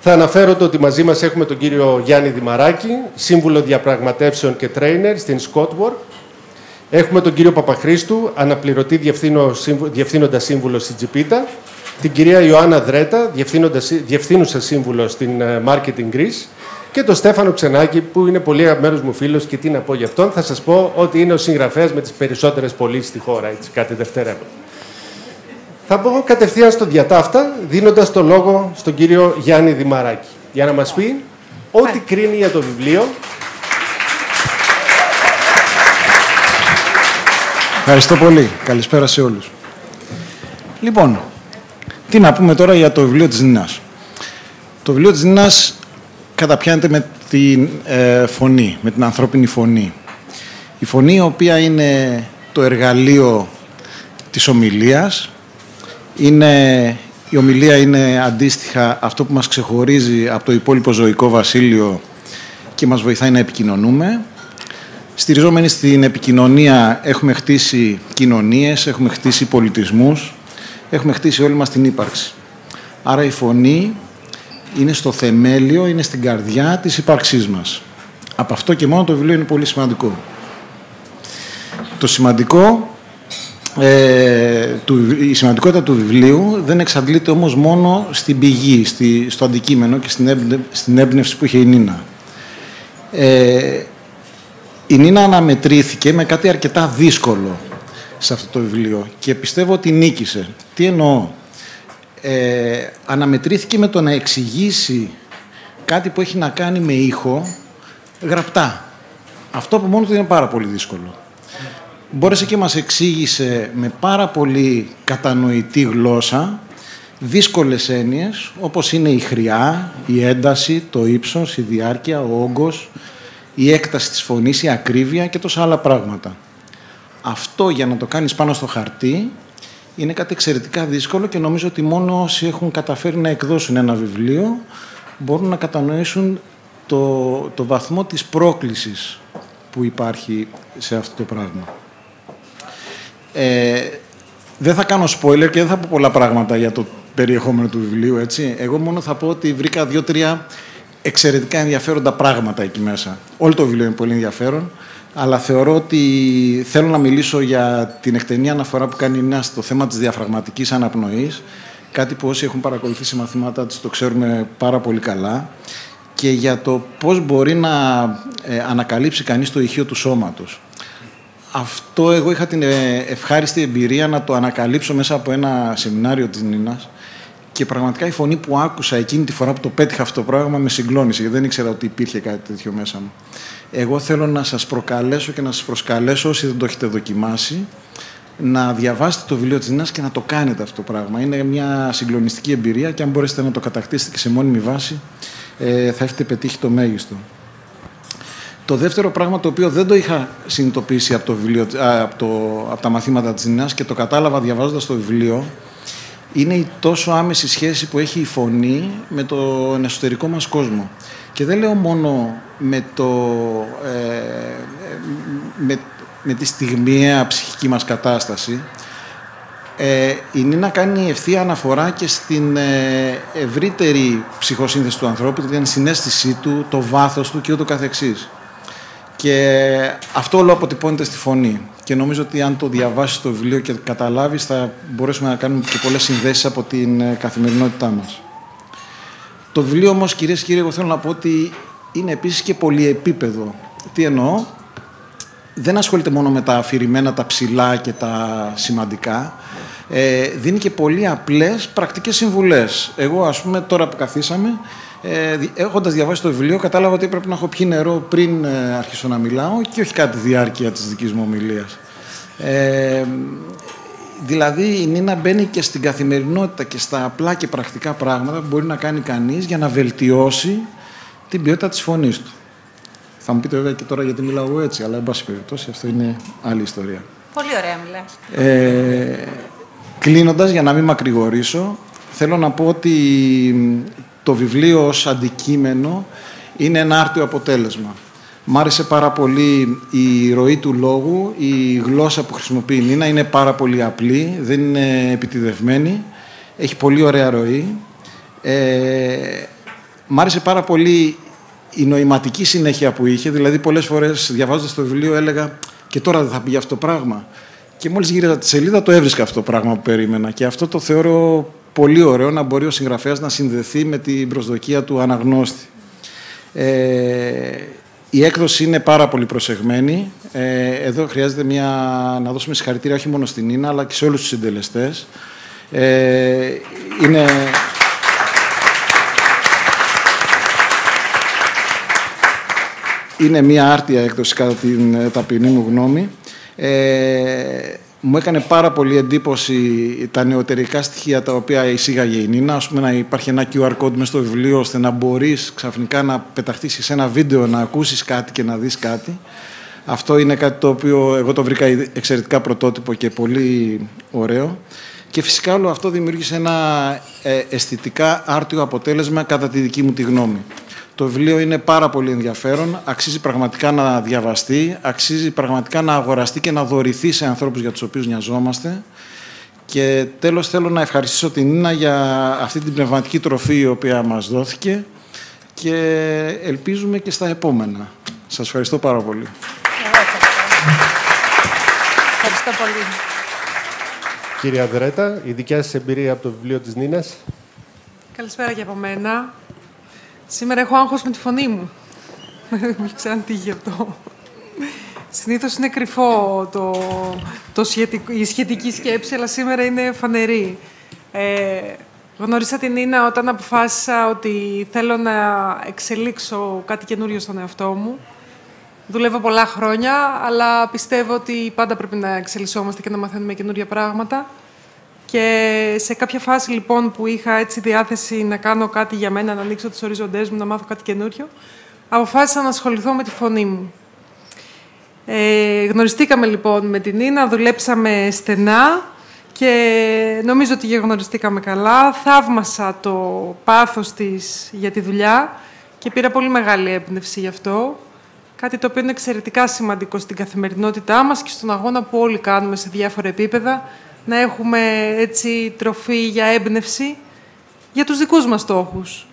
Θα αναφέρω το ότι μαζί μας έχουμε τον κύριο Γιάννη Δημαράκη, σύμβουλο διαπραγματεύσεων και trainer στην Scotwork. Έχουμε τον κύριο Παπαχρίστου, αναπληρωτή διευθύνοντα σύμβουλο στην Τζιπίτα. Την κυρία Ιωάννα Δρέττα, διευθύνουσα σύμβουλο στην Marketing Greece. Και τον Στέφανο Ξενάκη, που είναι πολύ αγαπημένος μου φίλος και τι να πω για αυτόν. Θα σας πω ότι είναι ο συγγραφέας με τις περισσότερες πωλήσεις στη χώρα, έτσι, κάτι δευτερεύοντα. Θα πω κατευθείαν στο διατάφτα, δίνοντας το λόγο στον κύριο Γιάννη Δημαράκη, για να μας πει ό,τι κρίνει για το βιβλίο. Ευχαριστώ πολύ. Καλησπέρα σε όλους. Λοιπόν, τι να πούμε τώρα για το βιβλίο της Νίνας. Το βιβλίο της Νίνας καταπιάνεται με την φωνή, με την ανθρώπινη φωνή. Η φωνή, η οποία είναι το εργαλείο της ομιλίας. Η ομιλία είναι αντίστοιχα αυτό που μας ξεχωρίζει από το υπόλοιπο ζωικό βασίλειο και μας βοηθάει να επικοινωνούμε. Στηριζόμενοι στην επικοινωνία έχουμε χτίσει κοινωνίες, έχουμε χτίσει πολιτισμούς, έχουμε χτίσει όλη μας την ύπαρξη. Άρα η φωνή είναι στο θεμέλιο, είναι στην καρδιά της ύπαρξής μας. Από αυτό και μόνο το βιβλίο είναι πολύ σημαντικό. Το σημαντικό, η σημαντικότητα του βιβλίου δεν εξαντλείται όμως μόνο στην πηγή, στο αντικείμενο και στην έμπνευση που είχε η Νίνα. Η Νίνα αναμετρήθηκε με κάτι αρκετά δύσκολο σε αυτό το βιβλίο και πιστεύω ότι νίκησε. Τι εννοώ? Αναμετρήθηκε με το να εξηγήσει κάτι που έχει να κάνει με ήχο γραπτά. Αυτό που μόνο του είναι πάρα πολύ δύσκολο. Μπόρεσε και μας εξήγησε με πάρα πολύ κατανοητή γλώσσα δύσκολες έννοιες, όπως είναι η χρειά, η ένταση, το ύψος, η διάρκεια, ο όγκος, η έκταση της φωνής, η ακρίβεια και τόσα άλλα πράγματα. Αυτό για να το κάνεις πάνω στο χαρτί είναι κάτι εξαιρετικά δύσκολο και νομίζω ότι μόνο όσοι έχουν καταφέρει να εκδώσουν ένα βιβλίο μπορούν να κατανοήσουν το βαθμό της πρόκλησης που υπάρχει σε αυτό το πράγμα. Δεν θα κάνω spoiler και δεν θα πω πολλά πράγματα για το περιεχόμενο του βιβλίου, έτσι. Εγώ μόνο θα πω ότι βρήκα 2-3 εξαιρετικά ενδιαφέροντα πράγματα εκεί μέσα. Όλο το βιβλίο είναι πολύ ενδιαφέρον, αλλά θεωρώ ότι θέλω να μιλήσω για την εκτενή αναφορά που κάνει η Νίνα στο θέμα της διαφραγματικής αναπνοής, κάτι που όσοι έχουν παρακολουθήσει μαθήματα της το ξέρουμε πάρα πολύ καλά, και για το πώς μπορεί να ανακαλύψει κανείς το ηχείο του σώματος. Αυτό εγώ είχα την ευχάριστη εμπειρία να το ανακαλύψω μέσα από ένα σεμινάριο της Νίνας και πραγματικά η φωνή που άκουσα εκείνη τη φορά που το πέτυχα αυτό το πράγμα με συγκλώνησε, γιατί δεν ήξερα ότι υπήρχε κάτι τέτοιο μέσα μου. Εγώ θέλω να σας προκαλέσω και να σας προσκαλέσω, όσοι δεν το έχετε δοκιμάσει, να διαβάσετε το βιβλίο της Νίνας και να το κάνετε αυτό το πράγμα. Είναι μια συγκλονιστική εμπειρία και αν μπορέσετε να το κατακτήσετε και σε μόνιμη βάση, θα έχετε πετύχει το μέγιστο. Το δεύτερο πράγμα, το οποίο δεν το είχα συνειδητοποιήσει από τα μαθήματα της Νίνας και το κατάλαβα διαβάζοντας το βιβλίο, είναι η τόσο άμεση σχέση που έχει η φωνή με τον εσωτερικό μας κόσμο. Και δεν λέω μόνο με τη στιγμιαία ψυχική μας κατάσταση. Η Νίνα κάνει ευθεία αναφορά και στην ευρύτερη ψυχοσύνθεση του ανθρώπου, την συναίσθησή του, το βάθος του και ούτω καθεξής. Και αυτό όλο αποτυπώνεται στη φωνή. Και νομίζω ότι αν το διαβάσεις το βιβλίο και καταλάβεις, θα μπορέσουμε να κάνουμε και πολλές συνδέσεις από την καθημερινότητά μας. Το βιβλίο όμως, κυρίες και κύριοι, εγώ θέλω να πω ότι είναι επίσης και πολυεπίπεδο. Τι εννοώ? Δεν ασχολείται μόνο με τα αφηρημένα, τα ψηλά και τα σημαντικά. Δίνει και πολύ απλές πρακτικές συμβουλές. Εγώ, ας πούμε, τώρα που καθίσαμε, έχοντας διαβάσει το βιβλίο, κατάλαβα ότι πρέπει να έχω πιει νερό πριν αρχίσω να μιλάω και όχι κατά τη διάρκεια της δικής μου ομιλίας. Δηλαδή, η Νίνα μπαίνει και στην καθημερινότητα και στα απλά και πρακτικά πράγματα που μπορεί να κάνει κανείς για να βελτιώσει την ποιότητα της φωνής του. Θα μου πείτε βέβαια και τώρα γιατί μιλάω εγώ έτσι, αλλά εν πάση περιπτώσει αυτό είναι άλλη ιστορία. Πολύ ωραία μιλάς. Κλείνοντας, για να μην μακρηγορήσω, θέλω να πω ότι το βιβλίο ως αντικείμενο είναι ένα άρτιο αποτέλεσμα. Μ' άρεσε πάρα πολύ η ροή του λόγου, η γλώσσα που χρησιμοποιεί η Νίνα είναι πάρα πολύ απλή, δεν είναι επιτηδευμένη, έχει πολύ ωραία ροή. Μ' άρεσε πάρα πολύ η νοηματική συνέχεια που είχε. Δηλαδή, πολλές φορές διαβάζοντας το βιβλίο έλεγα «Και τώρα δεν θα πήγε αυτό το πράγμα». Και μόλις γύριζα τη σελίδα, το έβρισκα αυτό το πράγμα που περίμενα. Και αυτό το θεωρώ πολύ ωραίο, να μπορεί ο συγγραφέας να συνδεθεί με την προσδοκία του αναγνώστη. Η έκδοση είναι πάρα πολύ προσεγμένη. Εδώ χρειάζεται να δώσουμε συγχαρητήρια όχι μόνο στην Νίνα, αλλά και σε όλους τους συντελεστές. Είναι μία άρτια έκδοση κατά την ταπεινή μου γνώμη. Μου έκανε πάρα πολύ εντύπωση τα νεωτερικά στοιχεία τα οποία εισήγαγε η Νίνα. Ας πούμε, να υπάρχει ένα QR code μες στο βιβλίο, ώστε να μπορείς ξαφνικά να πεταχτήσεις σε ένα βίντεο, να ακούσεις κάτι και να δεις κάτι. Αυτό είναι κάτι το οποίο εγώ το βρήκα εξαιρετικά πρωτότυπο και πολύ ωραίο. Και φυσικά όλο αυτό δημιούργησε ένα αισθητικά άρτιο αποτέλεσμα κατά τη δική μου τη γνώμη. Το βιβλίο είναι πάρα πολύ ενδιαφέρον, αξίζει πραγματικά να διαβαστεί, αξίζει πραγματικά να αγοραστεί και να δωρηθεί σε ανθρώπους για τους οποίους νοιαζόμαστε. Και τέλος θέλω να ευχαριστήσω την Νίνα για αυτή την πνευματική τροφή η οποία μας δόθηκε και ελπίζουμε και στα επόμενα. Σας ευχαριστώ πάρα πολύ. Ευχαριστώ πολύ. Κυρία Δρέττα, η δικιά σας εμπειρία από το βιβλίο της Νίνας. Καλησπέρα και από μένα. Σήμερα έχω άγχος με τη φωνή μου. Δεν μου έχει ξανατύχει αυτό. Συνήθως είναι κρυφό η σχετική σκέψη, αλλά σήμερα είναι φανερή. Γνωρίσα την Νίνα όταν αποφάσισα ότι θέλω να εξελίξω κάτι καινούριο στον εαυτό μου. Δουλεύω πολλά χρόνια, αλλά πιστεύω ότι πάντα πρέπει να εξελισσόμαστε και να μαθαίνουμε καινούρια πράγματα. Και σε κάποια φάση, λοιπόν, που είχα έτσι διάθεση να κάνω κάτι για μένα, να ανοίξω τους οριζοντές μου, να μάθω κάτι καινούριο, αποφάσισα να ασχοληθώ με τη φωνή μου. Γνωριστήκαμε, λοιπόν, με την Νίνα, δουλέψαμε στενά και νομίζω ότι γνωριστήκαμε καλά. Θαύμασα το πάθος της για τη δουλειά και πήρα πολύ μεγάλη έμπνευση γι' αυτό. Κάτι το οποίο είναι εξαιρετικά σημαντικό στην καθημερινότητά μας και στον αγώνα που όλοι κάνουμε σε διάφορα επίπεδα, να έχουμε έτσι τροφή για έμπνευση για τους δικούς μας στόχους.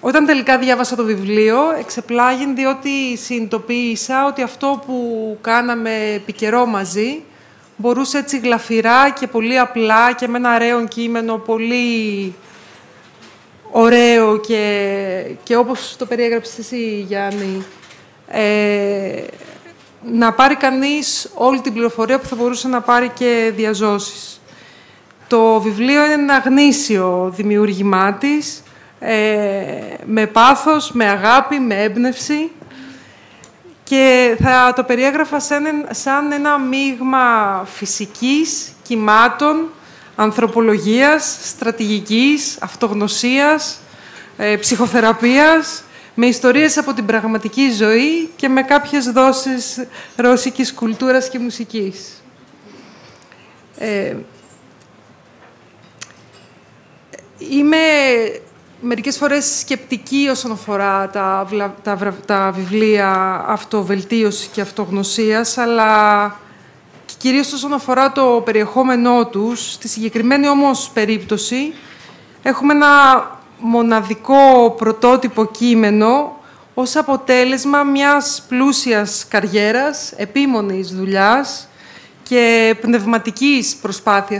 Όταν τελικά διάβασα το βιβλίο, εξεπλάγην διότι συνειδητοποίησα ότι αυτό που κάναμε καιρό μαζί μπορούσε έτσι γλαφυρά και πολύ απλά και με ένα ωραίο κείμενο, πολύ ωραίο και όπως το περιέγραψες εσύ, Γιάννη, να πάρει κανείς όλη την πληροφορία που θα μπορούσε να πάρει και διαζώσεις. Το βιβλίο είναι ένα γνήσιο δημιούργημά της, με πάθος, με αγάπη, με έμπνευση και θα το περιέγραφα σαν ένα μείγμα φυσικής, κυμάτων, ανθρωπολογίας, στρατηγικής, αυτογνωσίας, ψυχοθεραπείας, με ιστορίες από την πραγματική ζωή και με κάποιες δόσεις ρώσικης κουλτούρας και μουσικής. Είμαι μερικές φορές σκεπτική όσον αφορά τα βιβλία αυτοβελτίωσης και αυτογνωσίας, αλλά και κυρίως όσον αφορά το περιεχόμενό τους. Στη συγκεκριμένη όμως περίπτωση έχουμε ένα μοναδικό πρωτότυπο κείμενο ως αποτέλεσμα μιας πλούσιας καριέρας, επίμονης δουλειάς και πνευματικής προσπάθειας